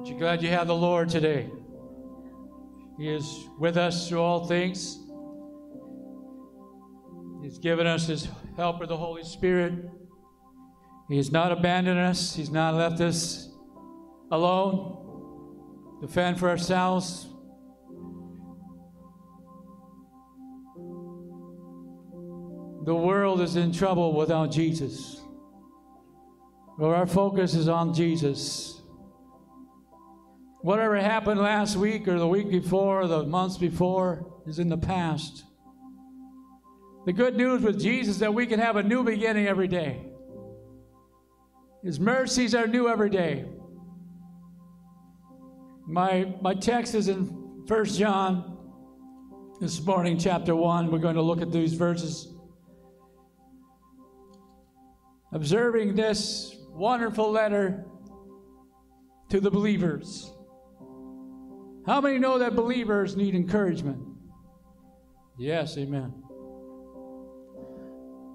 Aren't you glad you have the Lord today? He is with us through all things. He's given us His helper, the Holy Spirit. He has not abandoned us. He's not left us alone to fend for ourselves. The world is in trouble without Jesus. Well, our focus is on Jesus. Whatever happened last week or the week before, or the months before, is in the past. The good news with Jesus is that we can have a new beginning every day. His mercies are new every day. My text is in 1 John this morning, chapter 1. We're going to look at these verses. Observing this wonderful letter to the believers. How many know that believers need encouragement? Yes, amen.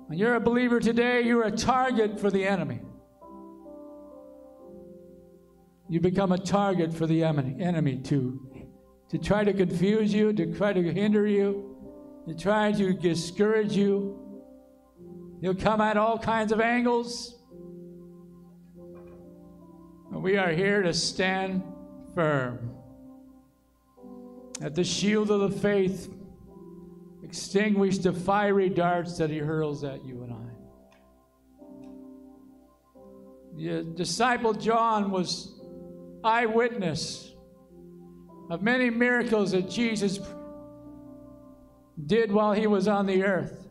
When you're a believer today, you're a target for the enemy. You become a target for the enemy to try to confuse you, to try to hinder you, to try to discourage you. He'll come at all kinds of angles. And we are here to stand firm at the shield of the faith, extinguish the fiery darts that he hurls at you and I. The disciple John was eyewitness of many miracles that Jesus did while he was on the earth.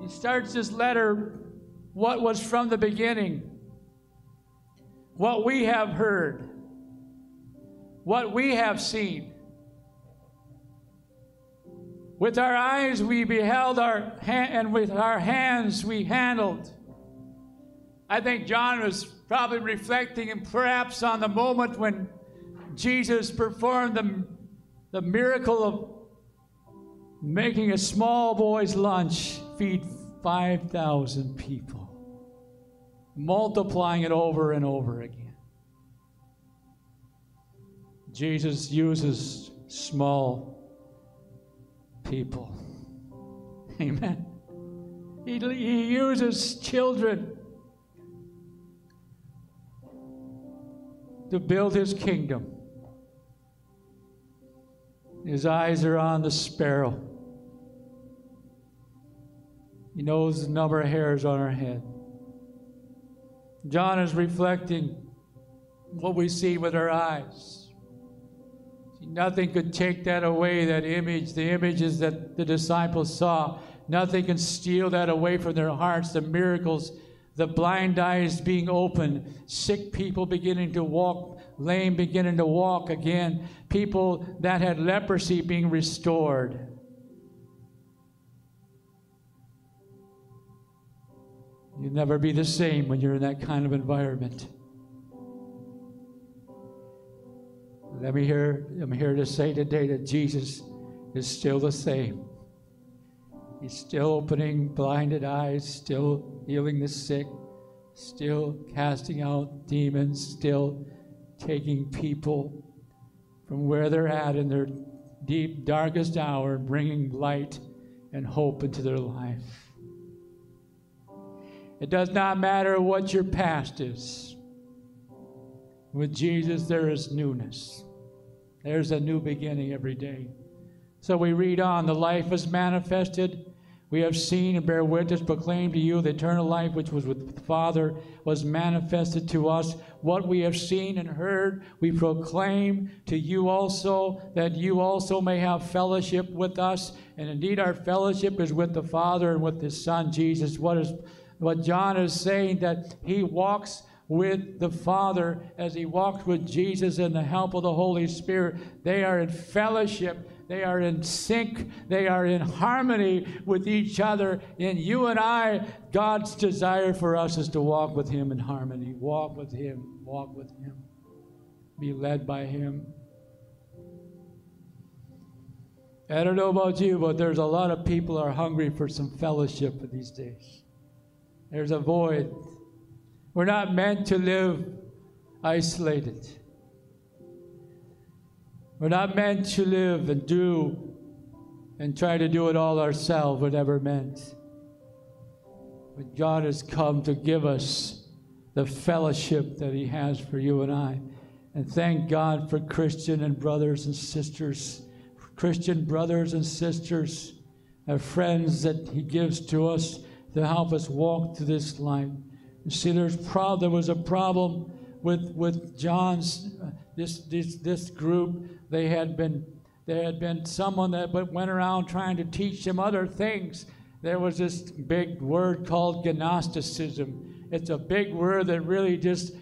He starts this letter, what was from the beginning, what we have heard, what we have seen. With our eyes we beheld, and with our hands we handled. I think John was probably reflecting and perhaps on the moment when Jesus performed the miracle of making a small boy's lunch feed 5,000 people, multiplying it over and over again. Jesus uses small people. Amen. He uses children to build his kingdom. His eyes are on the sparrow. He knows the number of hairs on our head. John is reflecting what we see with our eyes. See, nothing could take that away, that image, the images that the disciples saw. Nothing can steal that away from their hearts, the miracles, the blind eyes being opened, sick people beginning to walk, lame beginning to walk again, people that had leprosy being restored. You'll never be the same when you're in that kind of environment. I'm here to say today that Jesus is still the same. He's still opening blinded eyes, still healing the sick, still casting out demons, still taking people from where they're at in their deep, darkest hour, bringing light and hope into their life. It does not matter what your past is. With Jesus, there is newness. There's a new beginning every day. So we read on, the life is manifested. We have seen and bear witness, proclaim to you the eternal life which was with the Father was manifested to us. What we have seen and heard, we proclaim to you also, that you also may have fellowship with us. And indeed, our fellowship is with the Father and with his Son, Jesus. What John is saying, that he walks with the Father as he walked with Jesus in the help of the Holy Spirit. They are in fellowship. They are in sync. They are in harmony with each other. In you and I, God's desire for us is to walk with him in harmony. Walk with him. Walk with him. Be led by him. I don't know about you, but there's a lot of people who are hungry for some fellowship these days. There's a void. We're not meant to live isolated. We're not meant to live and do and try to do it all ourselves, whatever meant. But God has come to give us the fellowship that he has for you and I. And thank God for Christian and brothers and sisters, Christian brothers and sisters, and friends that he gives to us to help us walk through this life. You see, there was a problem with John's, this group. There had been someone that went around trying to teach him other things. There was this big word called Gnosticism. It's a big word that really just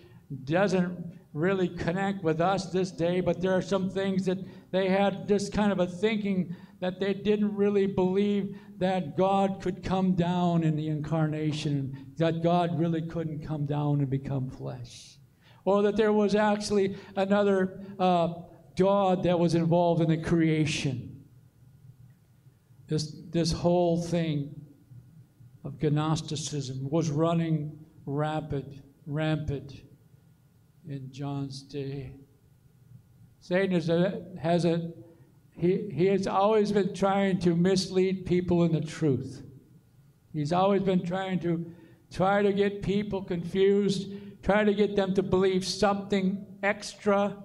doesn't really connect with us this day, but there are some things that they had just kind of a thinking that they didn't really believe that God could come down in the incarnation, that God really couldn't come down and become flesh, or that there was actually another God that was involved in the creation. This whole thing of Gnosticism was running rampant in John's day. Satan has always been trying to mislead people in the truth. He's always been trying to get people confused, try to get them to believe something extra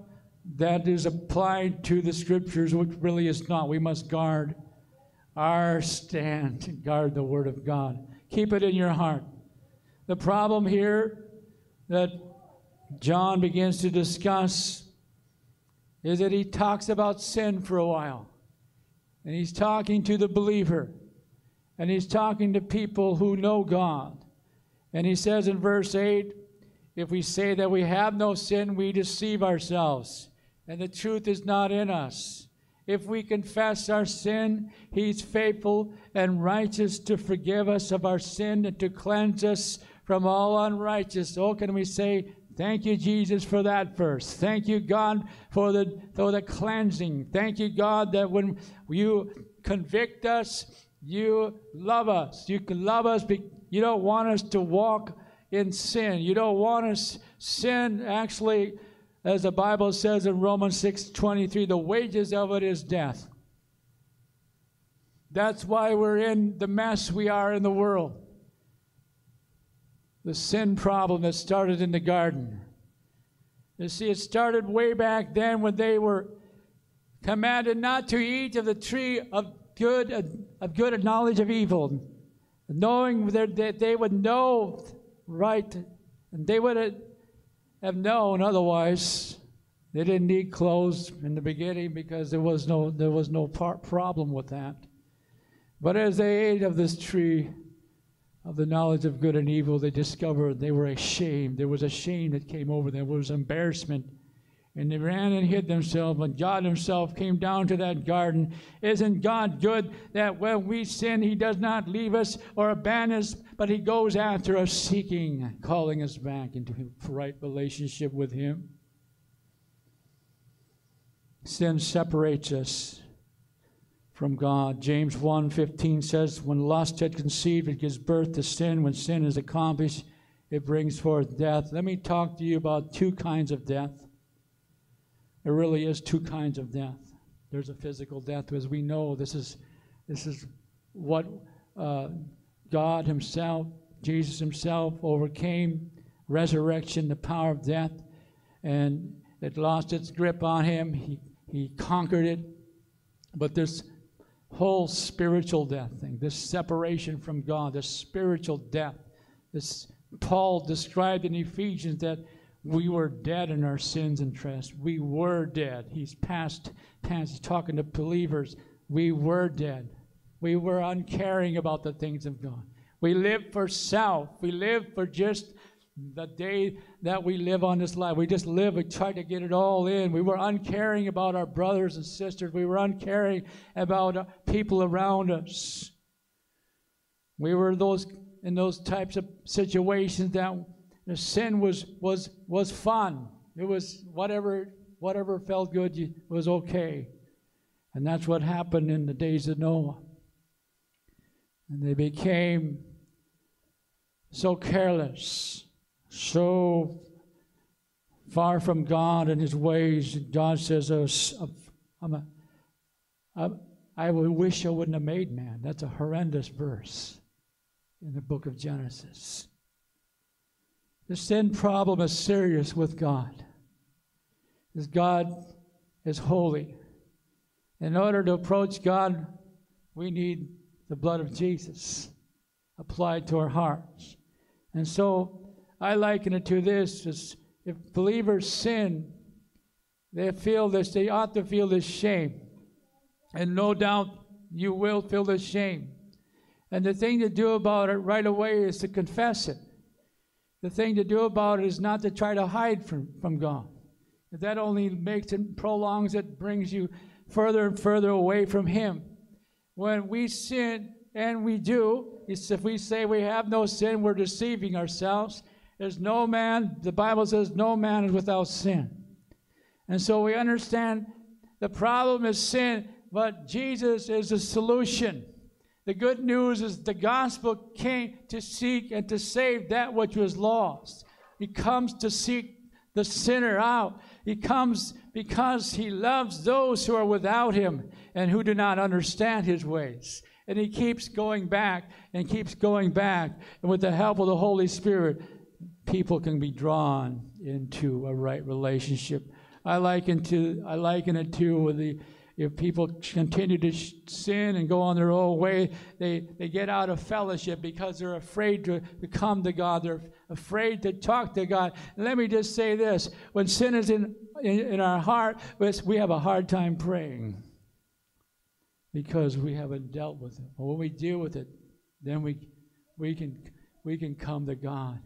that is applied to the scriptures, which really is not. We must guard our stand and guard the word of God. Keep it in your heart. The problem here that John begins to discuss is that he talks about sin for a while. And he's talking to the believer. And he's talking to people who know God. And he says in verse 8, if we say that we have no sin, we deceive ourselves, and the truth is not in us. If we confess our sin, he's faithful and righteous to forgive us of our sin and to cleanse us from all unrighteousness. Oh, can we say, thank you, Jesus, for that verse. Thank you, God, for the cleansing. Thank you, God, that when you convict us, you love us. You can love us. You don't want us to walk in sin. You don't want us sin. Actually, as the Bible says in Romans 6:23, the wages of it is death. That's why we're in the mess we are in the world. The sin problem that started in the garden. You see, it started way back then when they were commanded not to eat of the tree of good and knowledge of evil, knowing that they would know right, and they would have known otherwise. They didn't need clothes in the beginning because there was no problem with that. But as they ate of this tree of the knowledge of good and evil, they discovered they were ashamed. There was a shame that came over them. There was embarrassment. And they ran and hid themselves, and God himself came down to that garden. Isn't God good that when we sin, he does not leave us or abandon us, but he goes after us, seeking, calling us back into a right relationship with him? Sin separates us from God. James 1:15 says, when lust had conceived, it gives birth to sin. When sin is accomplished, it brings forth death. Let me talk to you about two kinds of death. There really is two kinds of death. There's a physical death, as we know. This is what God himself, Jesus himself, overcame. Resurrection, the power of death, and it lost its grip on him. He conquered it. But there's whole spiritual death thing, this separation from God, this spiritual death. This Paul described in Ephesians that we were dead in our sins and trespasses. We were dead. He's past, he's talking to believers. We were dead. We were uncaring about the things of God. We lived for self. We lived for just the day that we live on this life. We just live. We try to get it all in. We were uncaring about our brothers and sisters. We were uncaring about people around us. We were in those types of situations that the sin was fun. It was whatever felt good was okay. And that's what happened in the days of Noah. And they became so careless, so far from God and his ways. God says, I wish I wouldn't have made man. That's a horrendous verse in the book of Genesis. The sin problem is serious with God, because God is holy. In order to approach God, we need the blood of Jesus applied to our hearts. And so I liken it to this, is if believers sin, they feel this, they ought to feel this shame. And no doubt you will feel this shame. And the thing to do about it right away is to confess it. The thing to do about it is not to try to hide from God. If that only makes it, prolongs it, brings you further and further away from him. When we sin, and we do, it's if we say we have no sin, we're deceiving ourselves. There's no man, the Bible says, no man is without sin. And so we understand the problem is sin, but Jesus is the solution. The good news is the gospel came to seek and to save that which was lost. He comes to seek the sinner out. He comes because he loves those who are without him and who do not understand his ways. And he keeps going back and keeps going back. And with the help of the Holy Spirit, people can be drawn into a right relationship. I liken it to if people continue to sin and go on their own way, they get out of fellowship because they're afraid to come to God. They're afraid to talk to God. And let me just say this. When sin is in our heart, we have a hard time praying because we haven't dealt with it. But when we deal with it, then we can come to God.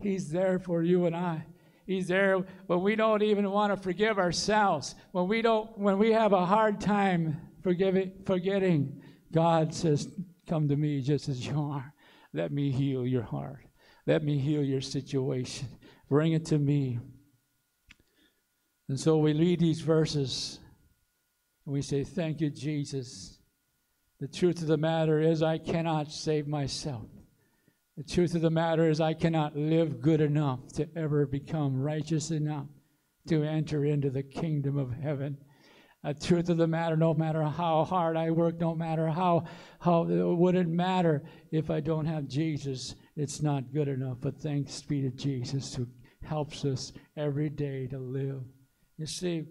He's there for you and I. He's there when we don't even want to forgive ourselves. When we have a hard time forgetting, God says, come to me just as you are. Let me heal your heart. Let me heal your situation. Bring it to me. And so we read these verses and we say, thank you, Jesus. The truth of the matter is I cannot save myself. The truth of the matter is I cannot live good enough to ever become righteous enough to enter into the kingdom of heaven. The truth of the matter, no matter how hard I work, no matter how it wouldn't matter if I don't have Jesus. It's not good enough, but thanks be to Jesus who helps us every day to live. You see,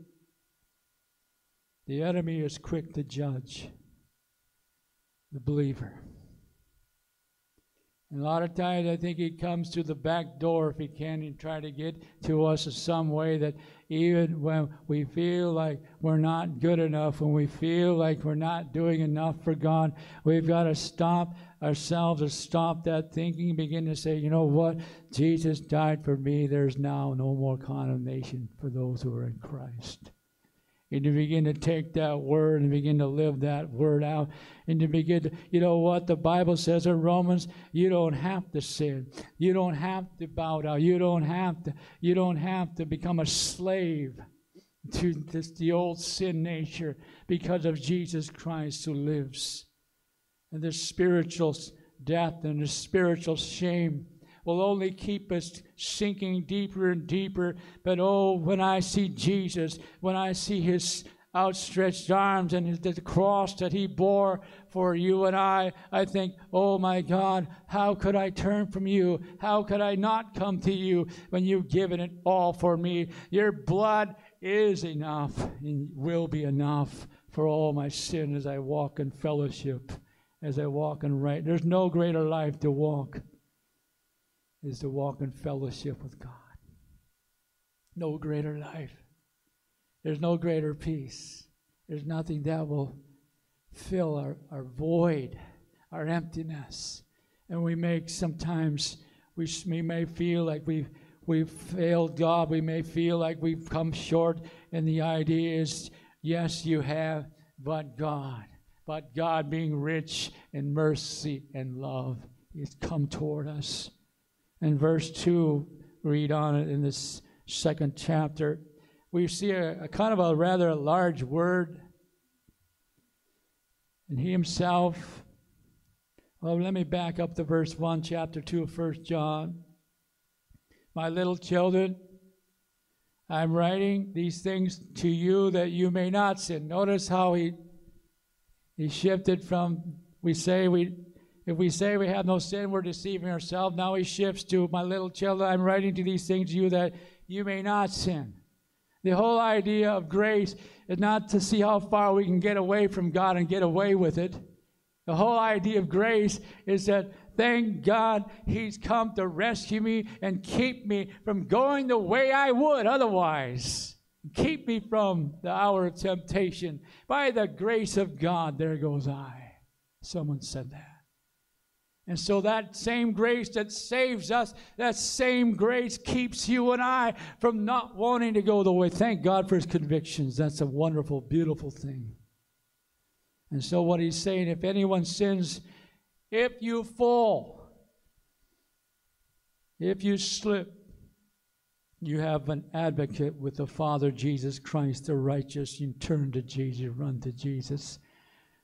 the enemy is quick to judge the believer. And a lot of times I think he comes through the back door if he can and try to get to us in some way that even when we feel like we're not good enough, when we feel like we're not doing enough for God, we've got to stop ourselves or stop that thinking and begin to say, you know what, Jesus died for me. There's now no more condemnation for those who are in Christ. And to begin to take that word and begin to live that word out. And to begin to, you know what? The Bible says in Romans, you don't have to sin. You don't have to bow down. You don't have to become a slave to the old sin nature because of Jesus Christ who lives. And this spiritual death and this spiritual shame will only keep us sinking deeper and deeper. But oh, when I see Jesus, when I see his outstretched arms and the cross that he bore for you and I think, oh my God, how could I turn from you? How could I not come to you when you've given it all for me? Your blood is enough and will be enough for all my sin as I walk in fellowship, as I walk in right. There's no greater life to walk is to walk in fellowship with God. No greater life. There's no greater peace. There's nothing that will fill our void, our emptiness. And we make sometimes, we may feel like we've failed God. We may feel like we've come short. And the idea is, yes, you have, but God being rich in mercy and love has come toward us. In verse 2, read on it in this second chapter, we see a kind of a rather large word. And he himself, well, let me back up to verse 1, chapter 2 of 1 John. My little children, I'm writing these things to you that you may not sin. Notice how he shifted from, if we say we have no sin, we're deceiving ourselves. Now he shifts to, my little children, I'm writing to these things to you that you may not sin. The whole idea of grace is not to see how far we can get away from God and get away with it. The whole idea of grace is that, thank God he's come to rescue me and keep me from going the way I would otherwise. Keep me from the hour of temptation. By the grace of God, there goes I. Someone said that. And so that same grace that saves us, that same grace keeps you and I from not wanting to go the way. Thank God for his convictions. That's a wonderful, beautiful thing. And so what he's saying, if anyone sins, if you fall, if you slip, you have an advocate with the Father, Jesus Christ, the righteous. You turn to Jesus, you run to Jesus.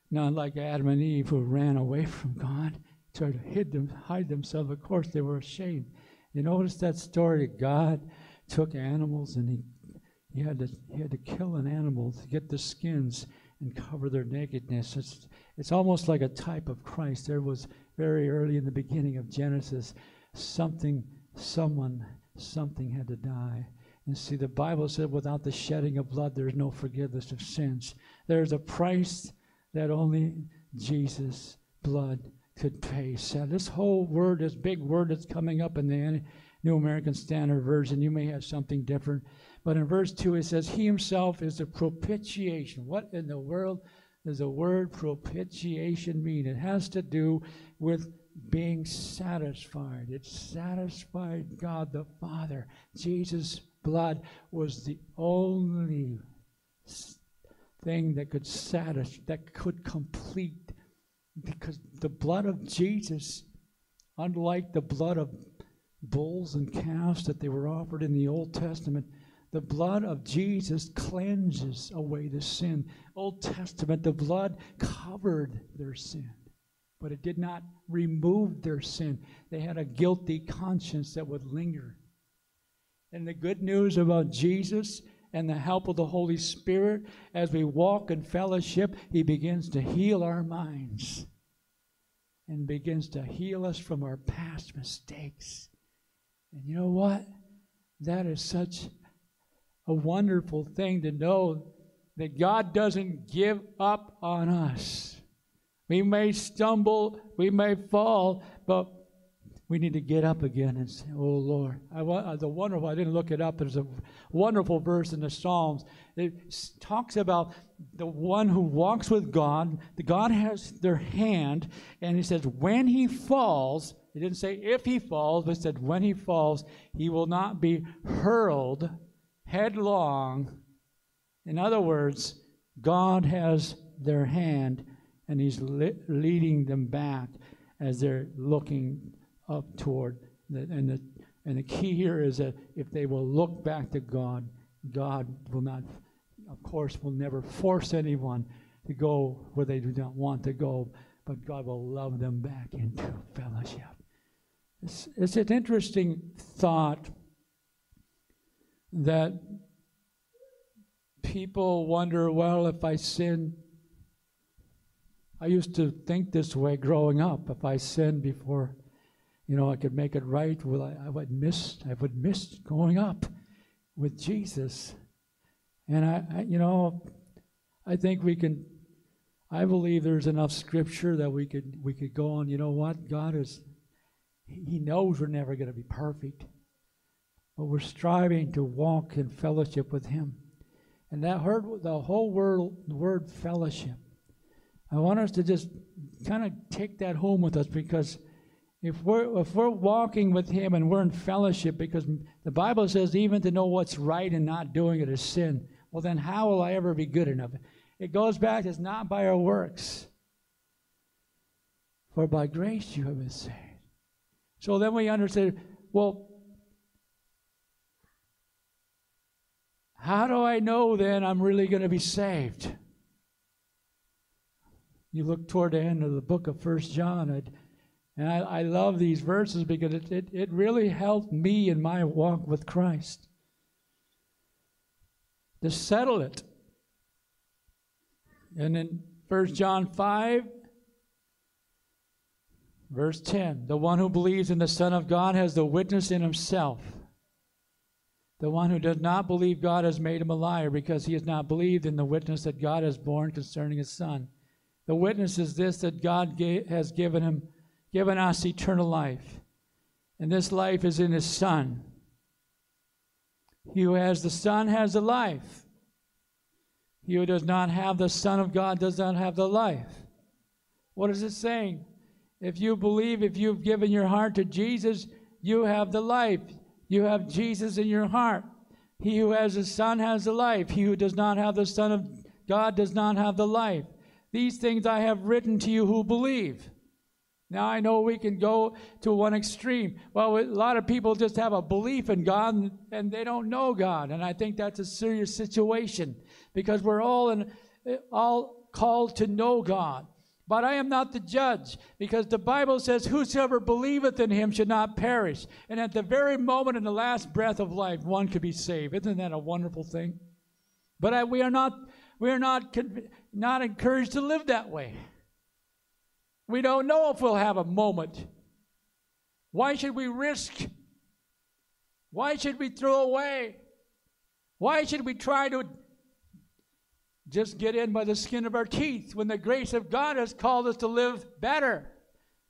Not like Adam and Eve who ran away from God. Tried to hide themselves. Of course, they were ashamed. You notice that story. God took animals and he had to kill an animal to get the skins and cover their nakedness. It's almost like a type of Christ. There was very early in the beginning of Genesis, something had to die. And see, the Bible said, without the shedding of blood, there's no forgiveness of sins. There's a price that only Jesus' blood could pay. So this whole word, this big word that's coming up in the New American Standard Version, you may have something different. But in verse 2 it says, he himself is the propitiation. What in the world does the word propitiation mean? It has to do with being satisfied. It satisfied God the Father. Jesus' blood was the only thing that could satisfy, that could complete. Because the blood of Jesus, unlike the blood of bulls and calves that they were offered in the Old Testament, the blood of Jesus cleanses away the sin. Old Testament, the blood covered their sin, but it did not remove their sin. They had a guilty conscience that would linger. And the good news about Jesus and the help of the Holy Spirit, as we walk in fellowship, he begins to heal our minds and begins to heal us from our past mistakes. And you know what? That is such a wonderful thing to know that God doesn't give up on us. We may stumble, we may fall, but we need to get up again and say, oh, Lord. I didn't look it up. There's a wonderful verse in the Psalms. It talks about the one who walks with God. God has their hand, and he says, when he falls, it didn't say if he falls, but it said when he falls, he will not be hurled headlong. In other words, God has their hand, and he's leading them back as they're looking up toward, and the key here is that if they will look back to God, God will not, of course, will never force anyone to go where they do not want to go, but God will love them back into fellowship. It's an interesting thought that people wonder, well, if I sin, I used to think this way growing up, if I sinned before, you know, I could make it right. Well, I would miss going up with Jesus. And I think we can. I believe there's enough scripture that we could go on. You know what? God is. He knows we're never going to be perfect, but we're striving to walk in fellowship with Him. And that heard the whole word fellowship. I want us to just kind of take that home with us, because if we're walking with Him and we're in fellowship, because the Bible says even to know what's right and not doing it is sin, well, then how will I ever be good enough? It goes back, it's not by our works. For by grace you have been saved. So then we understand, well, how do I know then I'm really going to be saved? You look toward the end of the book of 1 John, and I love these verses because it really helped me in my walk with Christ. to settle it. And in 1 John 5, verse 10, the one who believes in the Son of God has the witness in himself. The one who does not believe God has made him a liar, because he has not believed in the witness that God has borne concerning his Son. The witness is this, that God has given us eternal life, and this life is in his Son. He who has the Son has the life. He who does not have the Son of God does not have the life. What is it saying? If you believe, if you've given your heart to Jesus, you have the life. You have Jesus in your heart. He who has the Son has the life. He who does not have the Son of God does not have the life. These things I have written to you who believe. Now I know we can go to one extreme. Well, a lot of people just have a belief in God and they don't know God. And I think that's a serious situation, because we're all called to know God. But I am not the judge, because the Bible says, whosoever believeth in him should not perish. And at the very moment in the last breath of life, one could be saved. Isn't that a wonderful thing? But we are not encouraged to live that way. We don't know if we'll have a moment. Why should we risk? Why should we throw away? Why should we try to just get in by the skin of our teeth when the grace of God has called us to live better,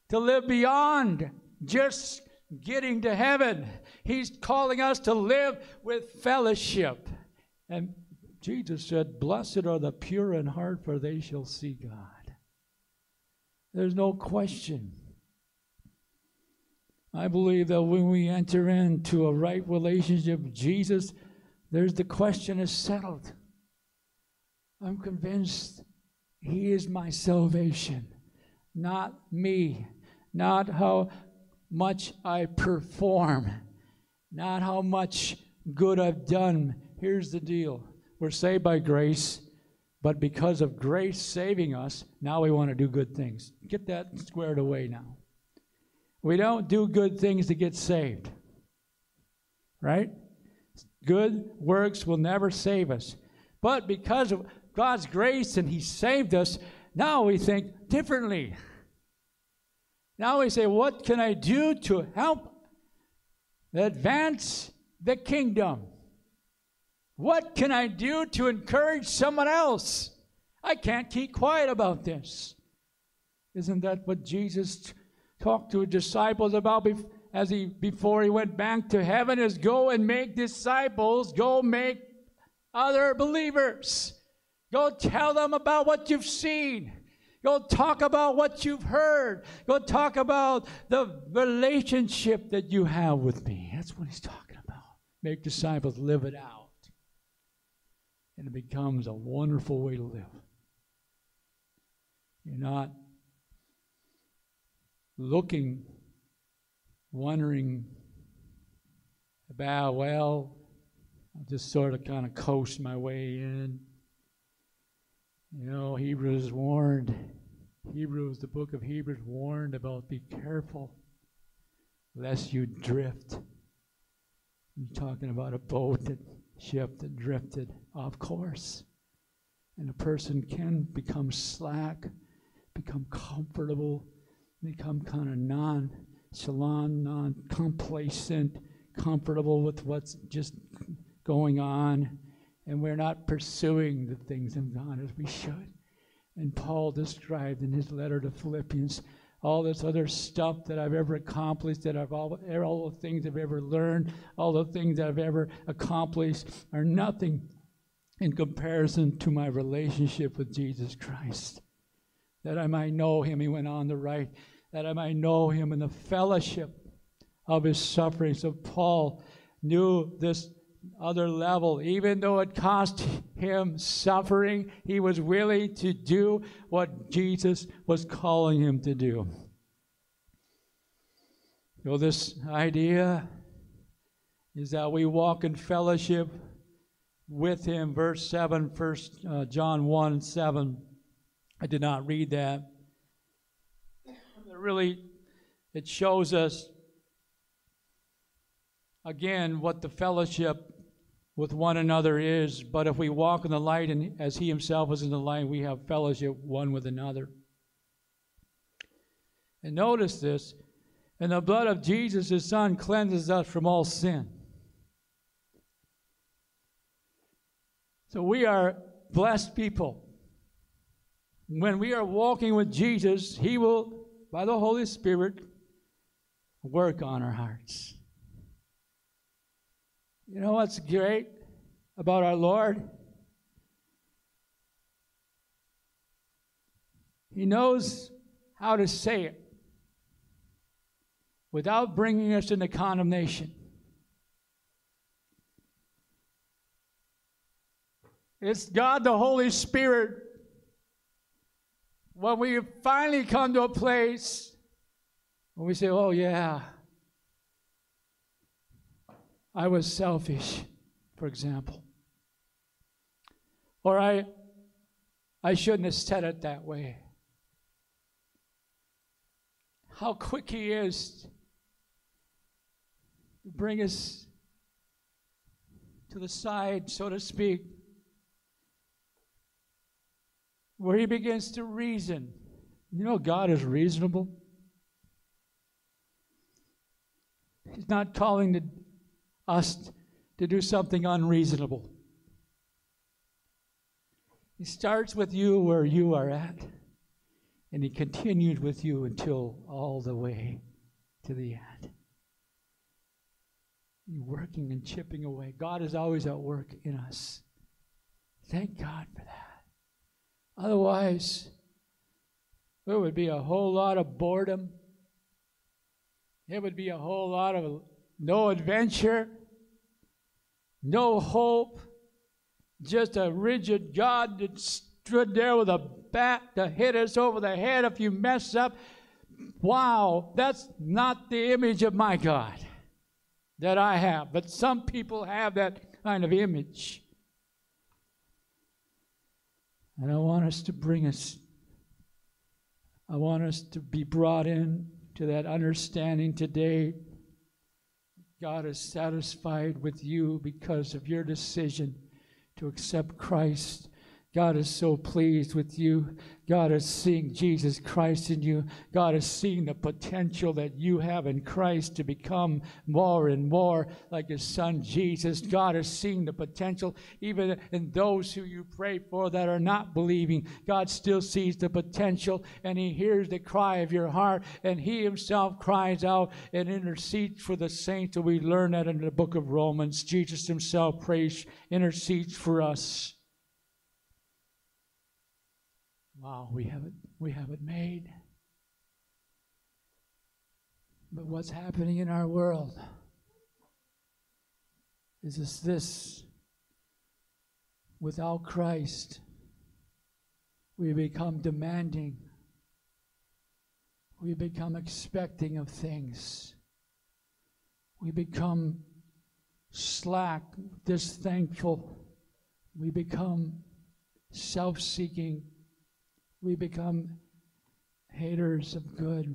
to live beyond just getting to heaven? He's calling us to live with fellowship. And Jesus said, blessed are the pure in heart, for they shall see God. There's no question. I believe that when we enter into a right relationship with Jesus, the question is settled. I'm convinced he is my salvation, not me, not how much I perform, not how much good I've done. Here's the deal. We're saved by grace, but because of grace saving us, now we want to do good things. Get that squared away now. We don't do good things to get saved, right? Good works will never save us. But because of God's grace and he saved us, now we think differently. Now we say, what can I do to help advance the kingdom? What can I do to encourage someone else? I can't keep quiet about this. Isn't that what Jesus talked to his disciples about before he went back to heaven? Is go and make disciples, go make other believers. Go tell them about what you've seen. Go talk about what you've heard. Go talk about the relationship that you have with me. That's what he's talking about. Make disciples, live it out. And it becomes a wonderful way to live. You're not looking, wondering about, well, I'll just sort of kind of coast my way in. You know, the book of Hebrews warned about, be careful lest you drift. I'm talking about a ship that drifted off course. And a person can become slack, become comfortable, become kind of nonchalant, non-complacent, comfortable with what's just going on, and we're not pursuing the things of God as we should. And Paul described in his letter to Philippians all this other stuff that I've ever accomplished, all the things I've ever learned, all the things I've ever accomplished are nothing in comparison to my relationship with Jesus Christ. That I might know him, he went on to write, that I might know him in the fellowship of his sufferings. So Paul knew this other level. Even though it cost him suffering, he was willing to do what Jesus was calling him to do. So this idea is that we walk in fellowship with him. Verse 7, 1 John 1, 7. I did not read that. It shows us again what the fellowship with one another is, but if we walk in the light and as he himself is in the light, we have fellowship one with another. And notice this, and the blood of Jesus, his son, cleanses us from all sin. So we are blessed people. When we are walking with Jesus, he will, by the Holy Spirit, work on our hearts. You know what's great about our Lord? He knows how to say it without bringing us into condemnation. It's God the Holy Spirit. When we finally come to a place when we say, oh yeah, I was selfish, for example. Or I shouldn't have said it that way. How quick he is to bring us to the side, so to speak, where he begins to reason. You know, God is reasonable. He's not calling us to do something unreasonable. He starts with you where you are at, and he continues with you until all the way to the end. You're working and chipping away. God is always at work in us. Thank God for that. Otherwise, there would be a whole lot of boredom. There would be a whole lot of no adventure, no hope, just a rigid God that stood there with a bat to hit us over the head if you mess up. Wow, that's not the image of my God that I have. But some people have that kind of image. And I want us to be brought in to that understanding today. God is satisfied with you because of your decision to accept Christ. God is so pleased with you. God is seeing Jesus Christ in you. God is seeing the potential that you have in Christ to become more and more like his son Jesus. God is seeing the potential even in those who you pray for that are not believing. God still sees the potential, and he hears the cry of your heart, and he himself cries out and intercedes for the saints. And we learn that in the book of Romans. Jesus himself prays, intercedes for us. Wow, we have it made. But what's happening in our world is this. Without Christ, we become demanding. We become expecting of things. We become slack, disthankful. We become self-seeking. We become haters of good.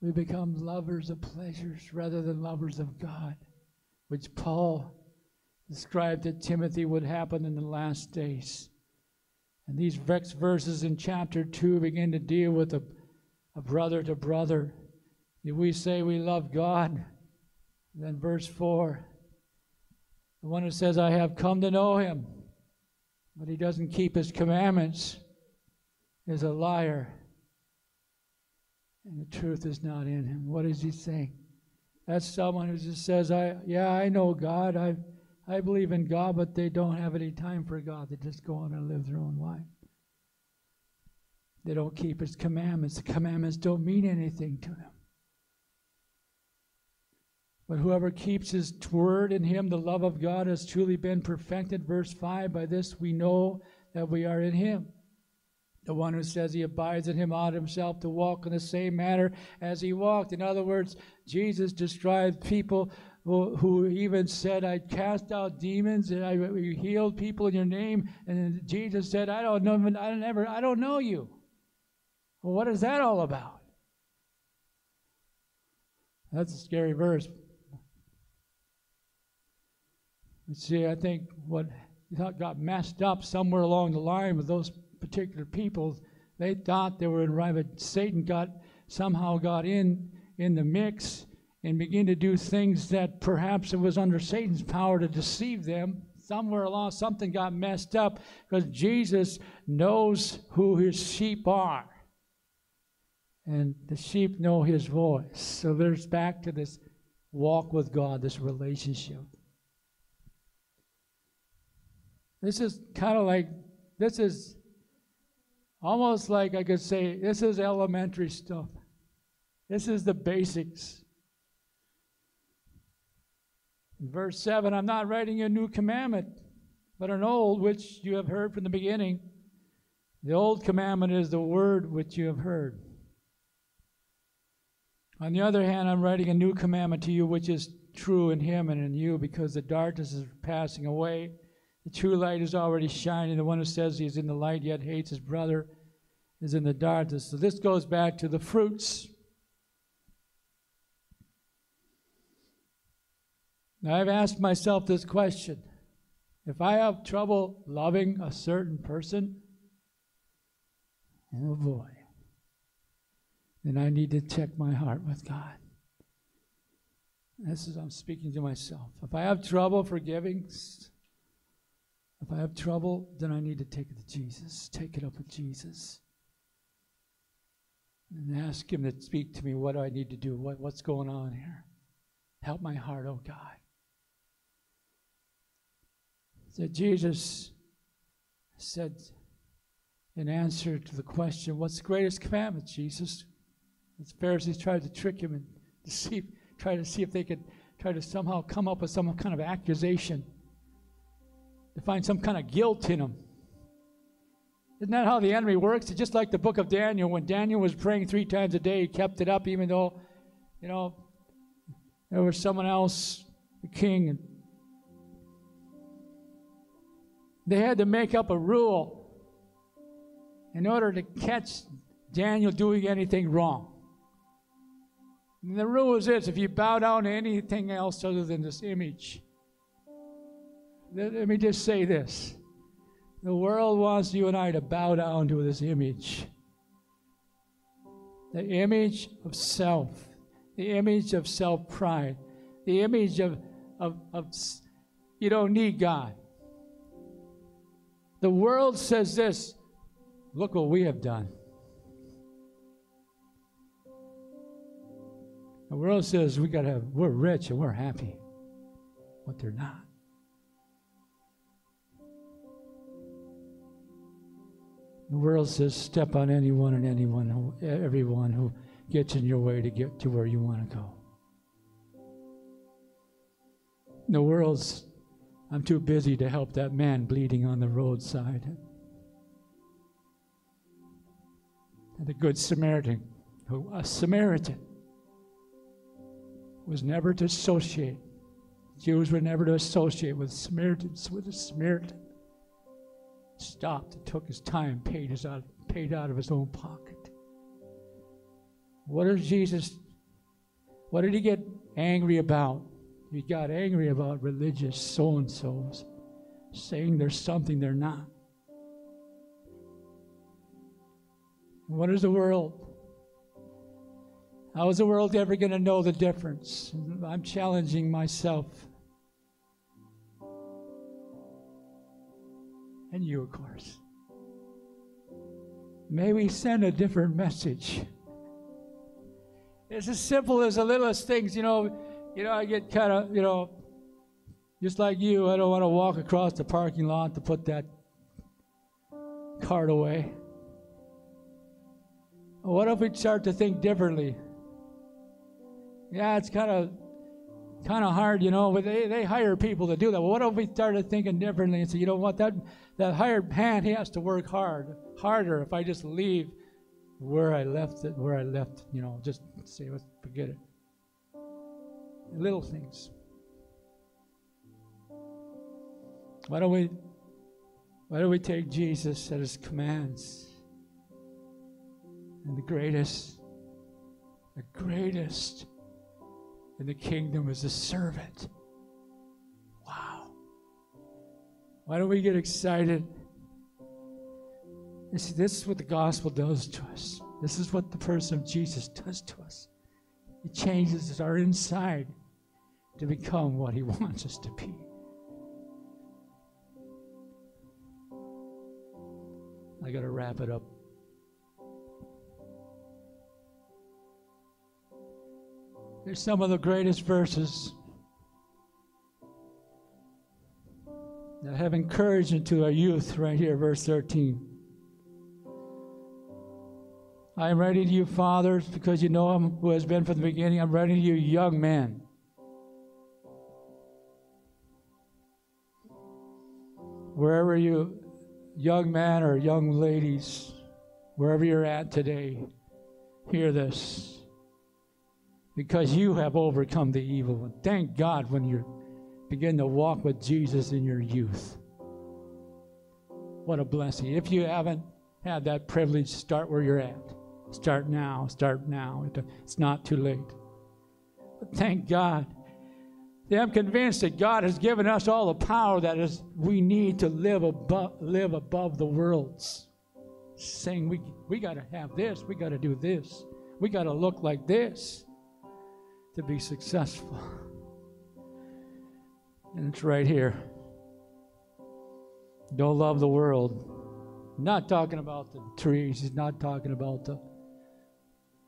We become lovers of pleasures rather than lovers of God, which Paul described that Timothy would happen in the last days. And these vexed verses in chapter 2 begin to deal with a brother to brother. If we say we love God, then verse 4, the one who says, I have come to know him, but he doesn't keep his commandments, is a liar, and the truth is not in him. What is he saying? That's someone who just says, I know God, I believe in God, but they don't have any time for God. They just go on and live their own life. They don't keep his commandments. The commandments don't mean anything to them. But whoever keeps his word, in him the love of God has truly been perfected. Verse 5, by this we know that we are in him. The one who says he abides in him ought himself to walk in the same manner as he walked. In other words, Jesus described people who even said, I cast out demons and I healed people in your name. And Jesus said, I don't know you. Well, what is that all about? That's a scary verse. See, I think what got messed up somewhere along the line with those particular people, they thought they were in right, but Satan somehow got in the mix and began to do things that perhaps it was under Satan's power to deceive them. Somewhere along, something got messed up, because Jesus knows who his sheep are. And the sheep know his voice. So there's back to this walk with God, this relationship. This is kind of like, this is almost like I could say, this is elementary stuff. This is the basics. In verse 7, I'm not writing a new commandment, but an old which you have heard from the beginning. The old commandment is the word which you have heard. On the other hand, I'm writing a new commandment to you, which is true in him and in you, because the darkness is passing away. The true light is already shining. The one who says he is in the light yet hates his brother is in the darkness. So this goes back to the fruits. Now, I've asked myself this question. If I have trouble loving a certain person, oh boy, then I need to check my heart with God. This is, I'm speaking to myself. If I have trouble forgiving, if I have trouble, then I need to take it to Jesus, take it up with Jesus. And ask him to speak to me. What do I need to do? What's going on here? Help my heart, oh God. So Jesus said in answer to the question, what's the greatest commandment, Jesus? The Pharisees tried to trick him and deceive, try to somehow come up with some kind of accusation, to find some kind of guilt in him. Isn't that how the enemy works? It's just like the book of Daniel. When Daniel was praying 3 times a day, he kept it up, even though, you know, there was someone else, the king. And they had to make up a rule in order to catch Daniel doing anything wrong. And the rule was this: if you bow down to anything else other than this image. Let me just say this. The world wants you and I to bow down to this image. The image of self. The image of self-pride, the image of you don't need God. The world says this, look what we have done. The world says we're rich and we're happy, but they're not. The world says step on anyone and everyone who gets in your way to get to where you want to go. The world's, I'm too busy to help that man bleeding on the roadside. And the Good Samaritan, who a Samaritan was never to associate. Jews were never to associate with Samaritans. With a Samaritan, stopped and took his time, paid out of his own pocket. What did he get angry about? He got angry about religious so-and-sos saying there's something they're not. And what is the world? How is the world ever going to know the difference? I'm challenging myself. And you, of course. May we send a different message. It's as simple as the littlest things, you know, I get kind of, just like you, I don't want to walk across the parking lot to put that cart away. But what if we start to think differently? Yeah, it's kind of hard, but they hire people to do that. Well, what if we started thinking differently and say, you know what, that hired hand, he has to work harder if I just leave where I left, just say, forget it. Little things. Why don't we take Jesus at his commands? And the greatest in the kingdom is a servant. Wow. Why don't we get excited? You see, this is what the gospel does to us. This is what the person of Jesus does to us. It changes our inside to become what he wants us to be. I got to wrap it up. They're some of the greatest verses that have encouragement to our youth right here, verse 13. I am writing to you, fathers, because you know him who has been from the beginning. I'm writing to you, young men. Wherever you, young men or young ladies, wherever you're at today, hear this. Because you have overcome the evil one. Thank God when you begin to walk with Jesus in your youth. What a blessing. If you haven't had that privilege, start where you're at. Start now. Start now. It's not too late. But thank God. I'm convinced that God has given us all the power that is we need to live above the worlds. Saying we got to have this. We got to do this. We got to look like this to be successful. And it's right here. Don't love the world. Not talking about the trees. He's not talking about the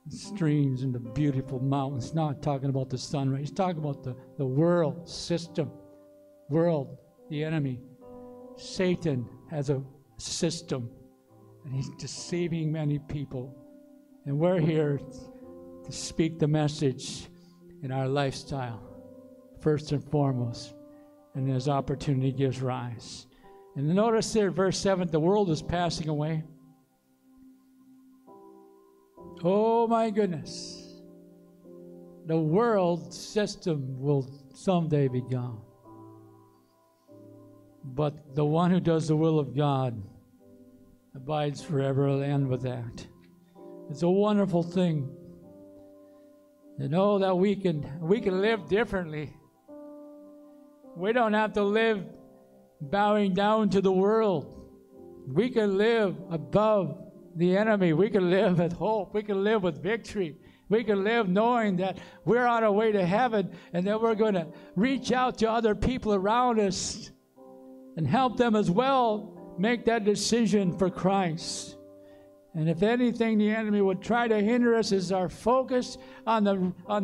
streams and the beautiful mountains. Not talking about the sun rays. He's talking about the world system. World, the enemy. Satan has a system, and he's deceiving many people. And we're here to speak the message in our lifestyle, first and foremost, and as opportunity gives rise. And notice there, verse 7, the world is passing away. Oh my goodness. The world system will someday be gone. But the one who does the will of God abides forever. I'll end with that. It's a wonderful thing to know that we can live differently. We don't have to live bowing down to the world. We can live above the enemy. We can live with hope. We can live with victory. We can live knowing that we're on our way to heaven and that we're going to reach out to other people around us and help them as well make that decision for Christ. And if anything the enemy would try to hinder us is our focus on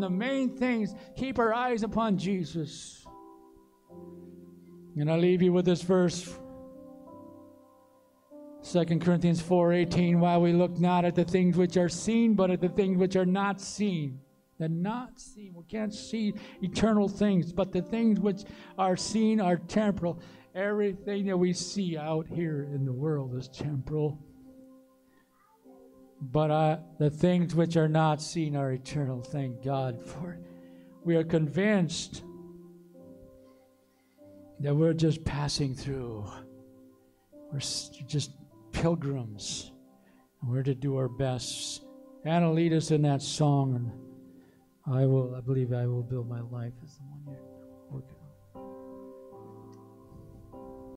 the main things. Keep our eyes upon Jesus. And I leave you with this verse, 2 Corinthians 4:18, while we look not at the things which are seen, but at the things which are not seen. The not seen, we can't see eternal things, but the things which are seen are temporal. Everything that we see out here in the world is temporal. But the things which are not seen are eternal. Thank God for it. We are convinced that we're just passing through. We're just pilgrims. And we're to do our best. Anna, lead us in that song. And I believe I will build my life as the one you're working.